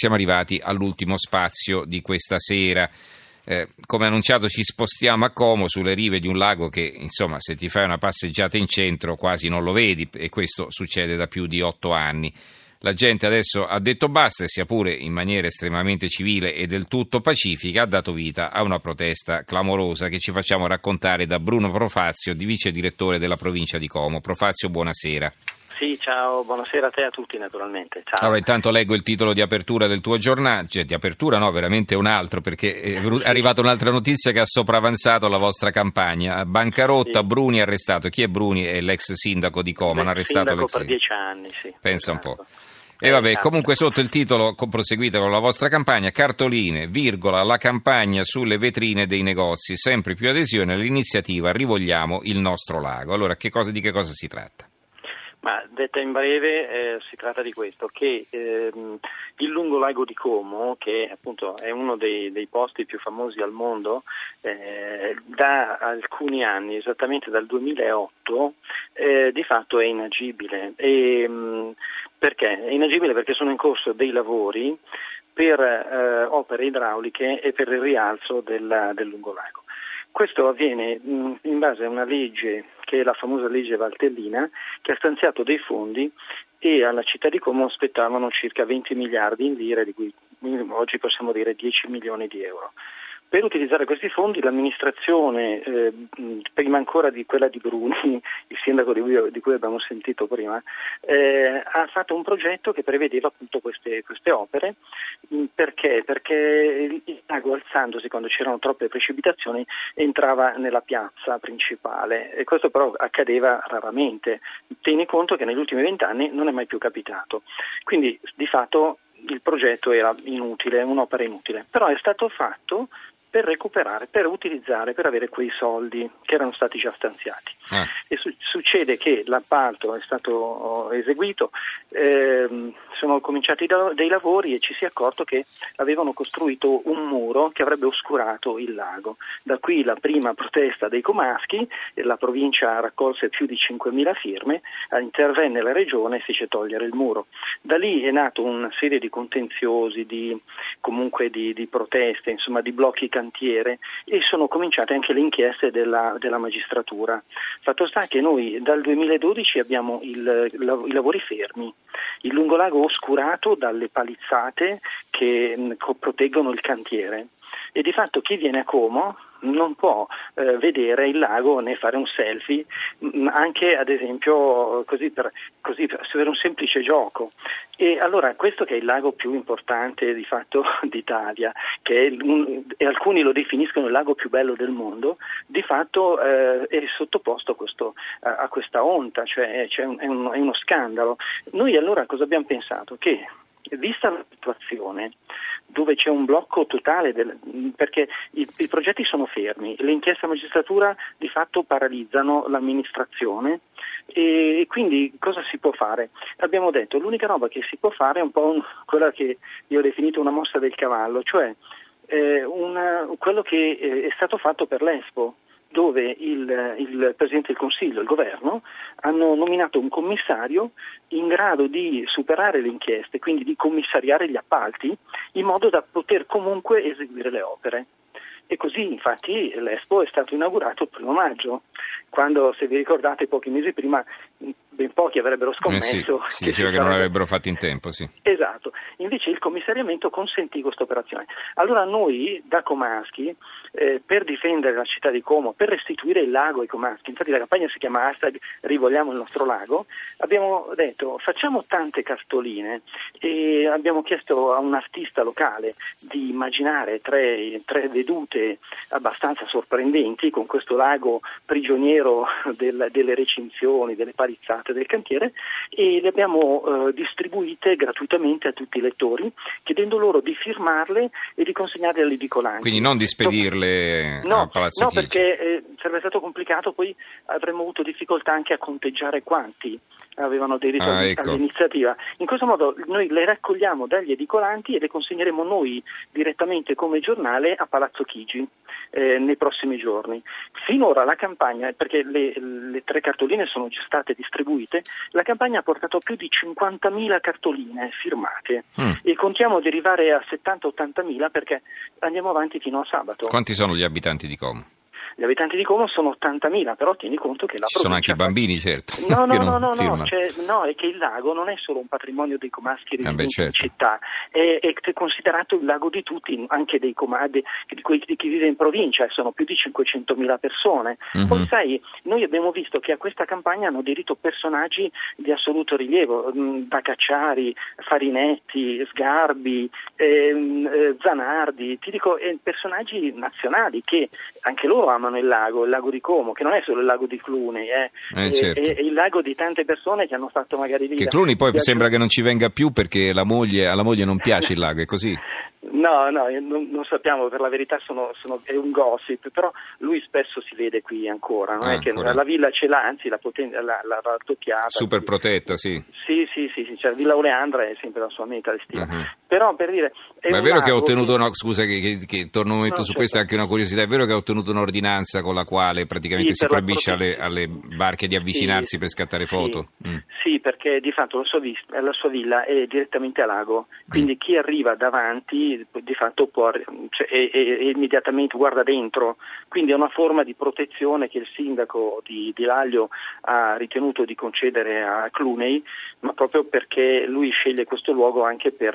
Siamo arrivati all'ultimo spazio di questa sera. Come annunciato ci spostiamo a Como, sulle rive di un lago che, insomma, se ti fai una passeggiata in centro quasi non lo vedi, e questo succede da più di 8 anni. La gente adesso ha detto basta e, sia pure in maniera estremamente civile e del tutto pacifica, ha dato vita a una protesta clamorosa che ci facciamo raccontare da Bruno Profazio, di vice direttore della provincia di Como. Profazio, buonasera. Sì, ciao, buonasera a te e a tutti, naturalmente. Ciao. Allora, intanto leggo il titolo di apertura del tuo giornale, cioè di apertura no, veramente un altro, perché è arrivata un'altra notizia che ha sopravanzato la vostra campagna. Bancarotta, sì. Bruni arrestato. Chi è Bruni? È l'ex sindaco di Como, hanno arrestato l'ex sindaco per 10 anni, sì. Pensa esatto. Un po'. E vabbè, comunque sotto il titolo proseguite con la vostra campagna, cartoline, virgola, la campagna sulle vetrine dei negozi, sempre più adesione all'iniziativa Rivogliamo il nostro lago. Allora, di che cosa si tratta? Ma detta in breve, si tratta di questo, che il Lungolago di Como, che appunto è uno dei posti più famosi al mondo, da alcuni anni, esattamente dal 2008, di fatto è inagibile. Perché? È inagibile perché sono in corso dei lavori per opere idrauliche e per il rialzo del Lungolago. Questo avviene in base a una legge, che è la famosa legge Valtellina, che ha stanziato dei fondi e alla città di Como spettavano circa 20 miliardi in lire, di cui oggi possiamo dire 10 milioni di euro. Per utilizzare questi fondi l'amministrazione, prima ancora di quella di Bruni, il sindaco di cui abbiamo sentito prima, ha fatto un progetto che prevedeva appunto queste opere. Perché? Perché il lago, alzandosi quando c'erano troppe precipitazioni, entrava nella piazza principale, e questo però accadeva raramente. Tieni conto che negli ultimi 20 anni non è mai più capitato, quindi di fatto il progetto era inutile, un'opera inutile, però è stato fatto per recuperare, per utilizzare, per avere quei soldi che erano stati già stanziati. E succede che l'appalto è stato eseguito, sono cominciati dei lavori e ci si è accorto che avevano costruito un muro che avrebbe oscurato il lago. Da qui la prima protesta dei comaschi, la provincia raccolse più di 5.000 firme, intervenne la regione e fece togliere il muro. Da lì è nato una serie di contenziosi, di proteste, insomma di blocchi cantiere, e sono cominciate anche le inchieste della magistratura. Fatto sta che noi dal 2012 abbiamo i lavori fermi, il Lungolago oscurato dalle palizzate che proteggono il cantiere, e di fatto chi viene a Como non può vedere il lago né fare un selfie, anche ad esempio così per un semplice gioco. E allora questo che è il lago più importante di fatto d'Italia, e alcuni lo definiscono il lago più bello del mondo, di fatto è sottoposto a questa onta, è uno scandalo. Noi allora cosa abbiamo pensato? Che vista la situazione, dove c'è un blocco totale perché i progetti sono fermi, le inchieste alla magistratura di fatto paralizzano l'amministrazione, e quindi cosa si può fare? Abbiamo detto l'unica roba che si può fare è un po' quella che io ho definito una mossa del cavallo, cioè quello che è stato fatto per l'Expo, dove il Presidente del Consiglio e il Governo hanno nominato un commissario in grado di superare le inchieste, quindi di commissariare gli appalti, in modo da poter comunque eseguire le opere. E così infatti l'Expo è stato inaugurato il 1° maggio, quando, se vi ricordate, pochi mesi prima ben pochi avrebbero scommesso. Sì, si diceva che non l'avrebbero fatto in tempo. Sì. Esatto, invece il commissariamento consentì questa operazione. Allora noi da comaschi, per difendere la città di Como, per restituire il lago ai comaschi, infatti la campagna si chiama hashtag Rivogliamo il nostro lago, abbiamo detto facciamo tante cartoline, e abbiamo chiesto a un artista locale di immaginare tre vedute abbastanza sorprendenti con questo lago prigioniero delle recinzioni, delle palizzate del cantiere, e le abbiamo distribuite gratuitamente a tutti i lettori, chiedendo loro di firmarle e di consegnarle all'edicolante. Quindi non di spedirle al Palazzo Chigi. No, perché sarebbe stato complicato, poi avremmo avuto difficoltà anche a conteggiare quanti avevano diritto all'iniziativa. In questo modo noi le raccogliamo dagli edicolanti e le consegneremo noi direttamente come giornale a Palazzo Chigi nei prossimi giorni. Finora la campagna, perché le tre cartoline sono già state distribuite, la campagna ha portato più di 50.000 cartoline firmate e contiamo di arrivare a 70-80.000 perché andiamo avanti fino a sabato. Quanti sono gli abitanti di Como? Gli abitanti di Como sono 80.000, però tieni conto che la provincia... Ci sono anche i bambini, certo. No, è che il lago non è solo un patrimonio dei comaschi e delle città, è considerato il lago di tutti, anche dei comadi, di chi vive in provincia, sono più di 500.000 persone. Mm-hmm. Poi sai, noi abbiamo visto che a questa campagna hanno diritto personaggi di assoluto rilievo, da Cacciari, Farinetti, Sgarbi, Zanardi, ti dico, personaggi nazionali che anche loro hanno il lago di Como, che non è solo il lago di Clooney, certo. È il lago di tante persone che hanno fatto magari vita. Che Clooney poi sembra che non ci venga più perché alla moglie non piace il lago, è così? No, non sappiamo, per la verità è un gossip, però lui spesso si vede qui ancora, non è che la villa ce l'ha, anzi la raddoppiata. Super protetta, sì. Sì, cioè, Villa Oleandra è sempre la sua meta estiva. Uh-huh. Però per dire... Ma è vero che ha ottenuto, torno un momento su questo, è anche una curiosità, è vero che ha ottenuto un'ordinanza con la quale praticamente si proibisce alle barche di avvicinarsi per scattare foto? Sì, perché di fatto la sua villa è direttamente a lago, quindi chi arriva davanti di fatto può e immediatamente guarda dentro, quindi è una forma di protezione che il sindaco di Laglio ha ritenuto di concedere a Clooney, ma proprio perché lui sceglie questo luogo anche per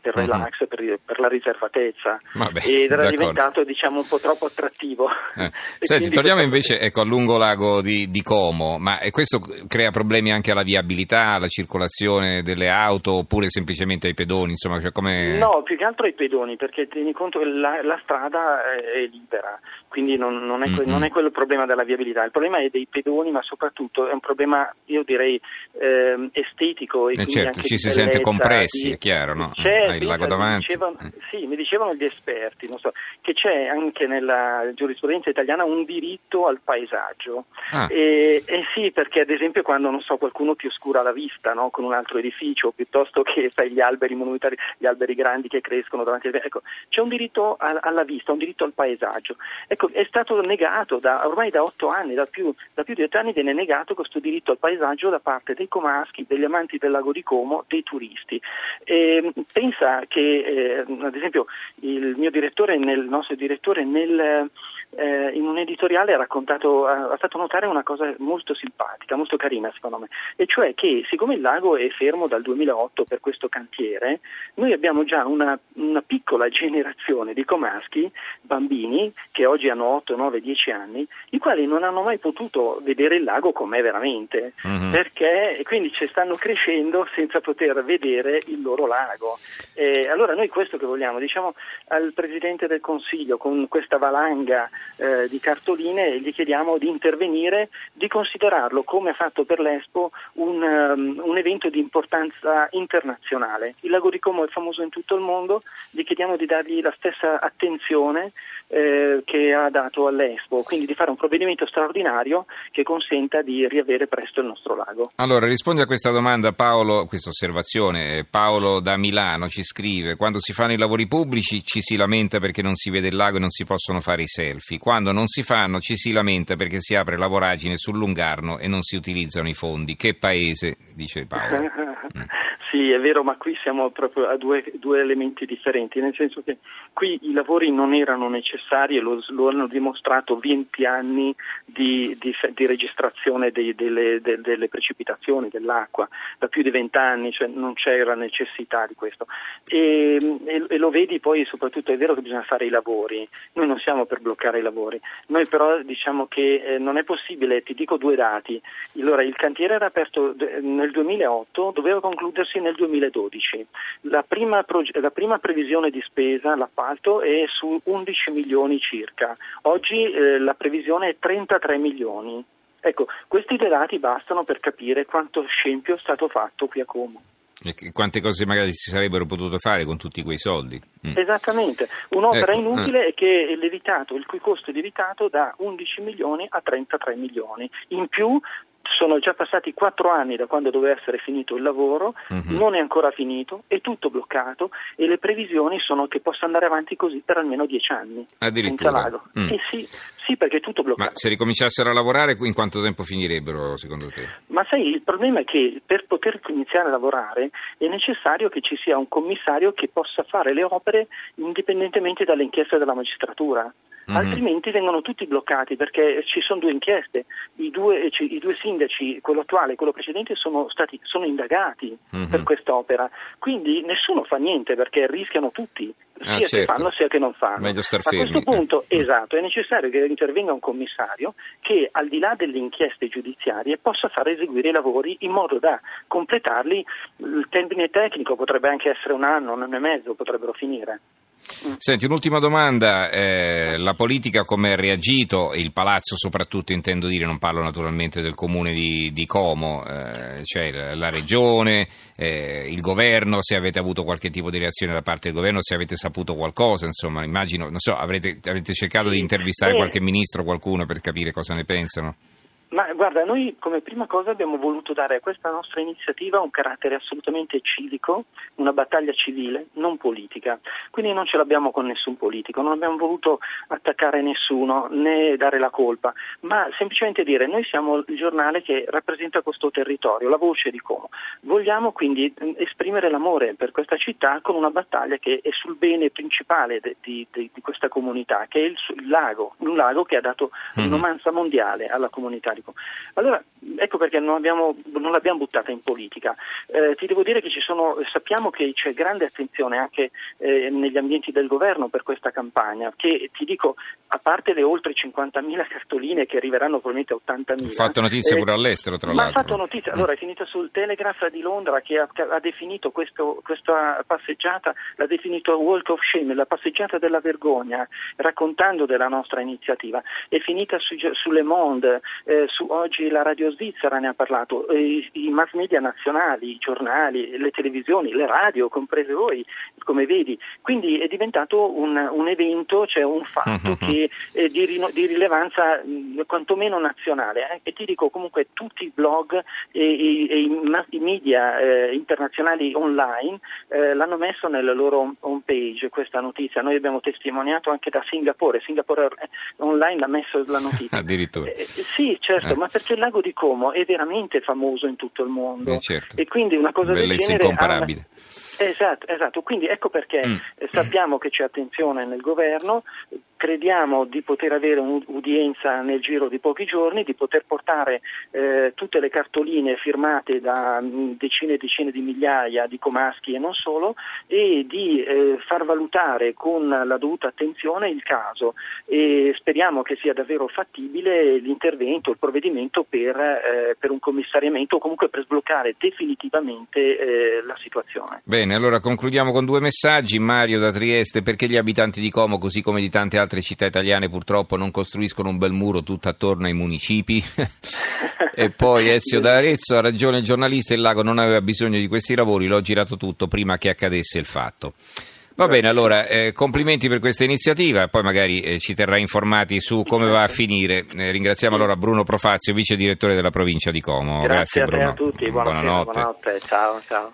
relax, per la riservatezza. Vabbè, ed era diventato un po' troppo attrattivo. Senti, torniamo invece al lungolago di Como, ma questo crea problemi anche alla viabilità, alla circolazione delle auto oppure semplicemente ai pedoni, insomma, No, più che altro ai pedoni, perché tieni conto che la strada è libera, quindi non è quello il problema della viabilità, il problema è dei pedoni, ma soprattutto è un problema, io direi, estetico. E certo, anche ci si sente compressi, è chiaro, no? Hai il lago davanti. Mi dicevano gli esperti, che c'è anche nella giurisprudenza italiana un diritto al paesaggio, sì, perché ad esempio quando, qualcuno ti oscura la vista, no? Con un altro edificio, piuttosto che gli alberi monumentali, gli alberi grandi che crescono davanti, c'è un diritto alla vista, un diritto al paesaggio. Ecco, è stato negato ormai da 8 anni, da più di 8 anni viene negato questo diritto al paesaggio da parte dei comaschi, degli amanti del lago di Como, dei turisti. Pensa che, ad esempio, il mio direttore, in un editoriale ha fatto notare una cosa molto simpatica, molto carina secondo me, e cioè che siccome il lago è fermo dal 2008 per questo cantiere, noi abbiamo già una piccola generazione di comaschi, bambini che oggi hanno 8, 9, 10 anni, i quali non hanno mai potuto vedere il lago com'è veramente, perché quindi ci stanno crescendo senza poter vedere il loro lago. Allora noi questo che vogliamo, diciamo al Presidente del Consiglio con questa valanga di cartoline, gli chiediamo di intervenire, di considerarlo, come ha fatto per l'Expo, un evento di importanza internazionale. Il lago di Como è famoso in tutto il mondo, gli chiediamo di dargli la stessa attenzione che ha dato all'Expo, quindi di fare un provvedimento straordinario che consenta di riavere presto il nostro lago. Allora, risponde a questa domanda Paolo, questa osservazione. Paolo da Milano ci scrive: quando si fanno i lavori pubblici ci si lamenta perché non si vede il lago e non si possono fare i selfie, quando non si fanno ci si lamenta perché si apre la voragine sul Lungarno e non si utilizzano i fondi. Che paese, dice Paolo. Sì, è vero, ma qui siamo proprio a due elementi differenti, nel senso che qui i lavori non erano necessari e lo hanno dimostrato 20 anni di registrazione delle precipitazioni, dell'acqua, da più di 20 anni, cioè non c'era necessità di questo. E lo vedi poi, soprattutto è vero che bisogna fare i lavori, noi non siamo per bloccare i lavori, noi però diciamo che non è possibile, ti dico 2 dati, allora il cantiere era aperto nel 2008, doveva concludersi nel 2012. La prima previsione di spesa, l'appalto, è su 11 milioni circa. Oggi la previsione è 33 milioni. Ecco, questi due dati bastano per capire quanto scempio è stato fatto qui a Como. E quante cose magari si sarebbero potute fare con tutti quei soldi. Esattamente, un'opera inutile che è il cui costo è lievitato da 11 milioni a 33 milioni. In più sono già passati 4 anni da quando doveva essere finito il lavoro, non è ancora finito, è tutto bloccato e le previsioni sono che possa andare avanti così per almeno 10 anni. Addirittura? Sì, perché è tutto bloccato. Ma se ricominciassero a lavorare, in quanto tempo finirebbero, secondo te? Ma sai, il problema è che per poter iniziare a lavorare è necessario che ci sia un commissario che possa fare le opere indipendentemente dalle inchieste della magistratura. Altrimenti vengono tutti bloccati, perché ci sono 2 inchieste, i due sindaci, quello attuale e quello precedente, sono indagati per quest'opera, quindi nessuno fa niente perché rischiano tutti, sia che fanno sia che non fanno. Meglio star fermi. A questo punto, esatto, è necessario che intervenga un commissario che, al di là delle inchieste giudiziarie, possa far eseguire i lavori in modo da completarli. Il termine tecnico potrebbe anche essere 1 anno, 1 anno e mezzo, potrebbero finire. Senti, un'ultima domanda, la politica come ha reagito, il palazzo soprattutto intendo dire, non parlo naturalmente del comune di Como, cioè la regione, il governo, se avete avuto qualche tipo di reazione da parte del governo, se avete saputo qualcosa, insomma immagino, non so, avrete cercato di intervistare qualche ministro, qualcuno per capire cosa ne pensano? Ma guarda, noi come prima cosa abbiamo voluto dare a questa nostra iniziativa un carattere assolutamente civico, una battaglia civile, non politica. Quindi non ce l'abbiamo con nessun politico, non abbiamo voluto attaccare nessuno né dare la colpa, ma semplicemente dire: noi siamo il giornale che rappresenta questo territorio, la voce di Como. Vogliamo quindi esprimere l'amore per questa città con una battaglia che è sul bene principale di questa comunità, che è il lago, un lago che ha dato un'omanza mondiale alla comunità. Allora, ecco perché non l'abbiamo buttata in politica. Ti devo dire che sappiamo che c'è grande attenzione anche negli ambienti del governo per questa campagna, che ti dico, a parte le oltre 50.000 cartoline che arriveranno probabilmente a 80.000. Ha fatto notizia pure all'estero, tra l'altro. Ha fatto notizia, allora è finita sul Telegraph di Londra, che ha definito questa passeggiata, l'ha definito Walk of Shame, la passeggiata della vergogna, raccontando della nostra iniziativa. È finita su Le Monde, su oggi la radio svizzera ne ha parlato, i mass media nazionali, i giornali, le televisioni, le radio, comprese voi, come vedi. Quindi è diventato un evento, cioè un fatto che è di rilevanza quantomeno nazionale. E ti dico, comunque tutti i blog e i media internazionali online l'hanno messo nella loro home page questa notizia. Noi abbiamo testimoniato anche da Singapore online l'ha messo la notizia. Addirittura. Sì, certo, ma perché il lago di Como è veramente famoso in tutto il mondo, e quindi una cosa del genere incomparabile. Esatto, quindi ecco perché sappiamo che c'è attenzione nel governo, crediamo di poter avere un'udienza nel giro di pochi giorni, di poter portare tutte le cartoline firmate da decine e decine di migliaia di comaschi e non solo, e di far valutare con la dovuta attenzione il caso, e speriamo che sia davvero fattibile l'intervento, il provvedimento per un commissariamento, o comunque per sbloccare definitivamente la situazione. Bene, allora concludiamo con 2 messaggi. Mario da Trieste: perché gli abitanti di Como, così come di tante altre città italiane purtroppo, non costruiscono un bel muro tutto attorno ai municipi? E poi Ezio da Arezzo: ha ragione il giornalista, il lago non aveva bisogno di questi lavori, l'ho girato tutto prima che accadesse il fatto. Va bene, allora complimenti per questa iniziativa, poi magari ci terrà informati su come va a finire. Ringraziamo allora Bruno Profazio, vice direttore della provincia di Como. Grazie Bruno. A tutti, buonanotte. Ciao.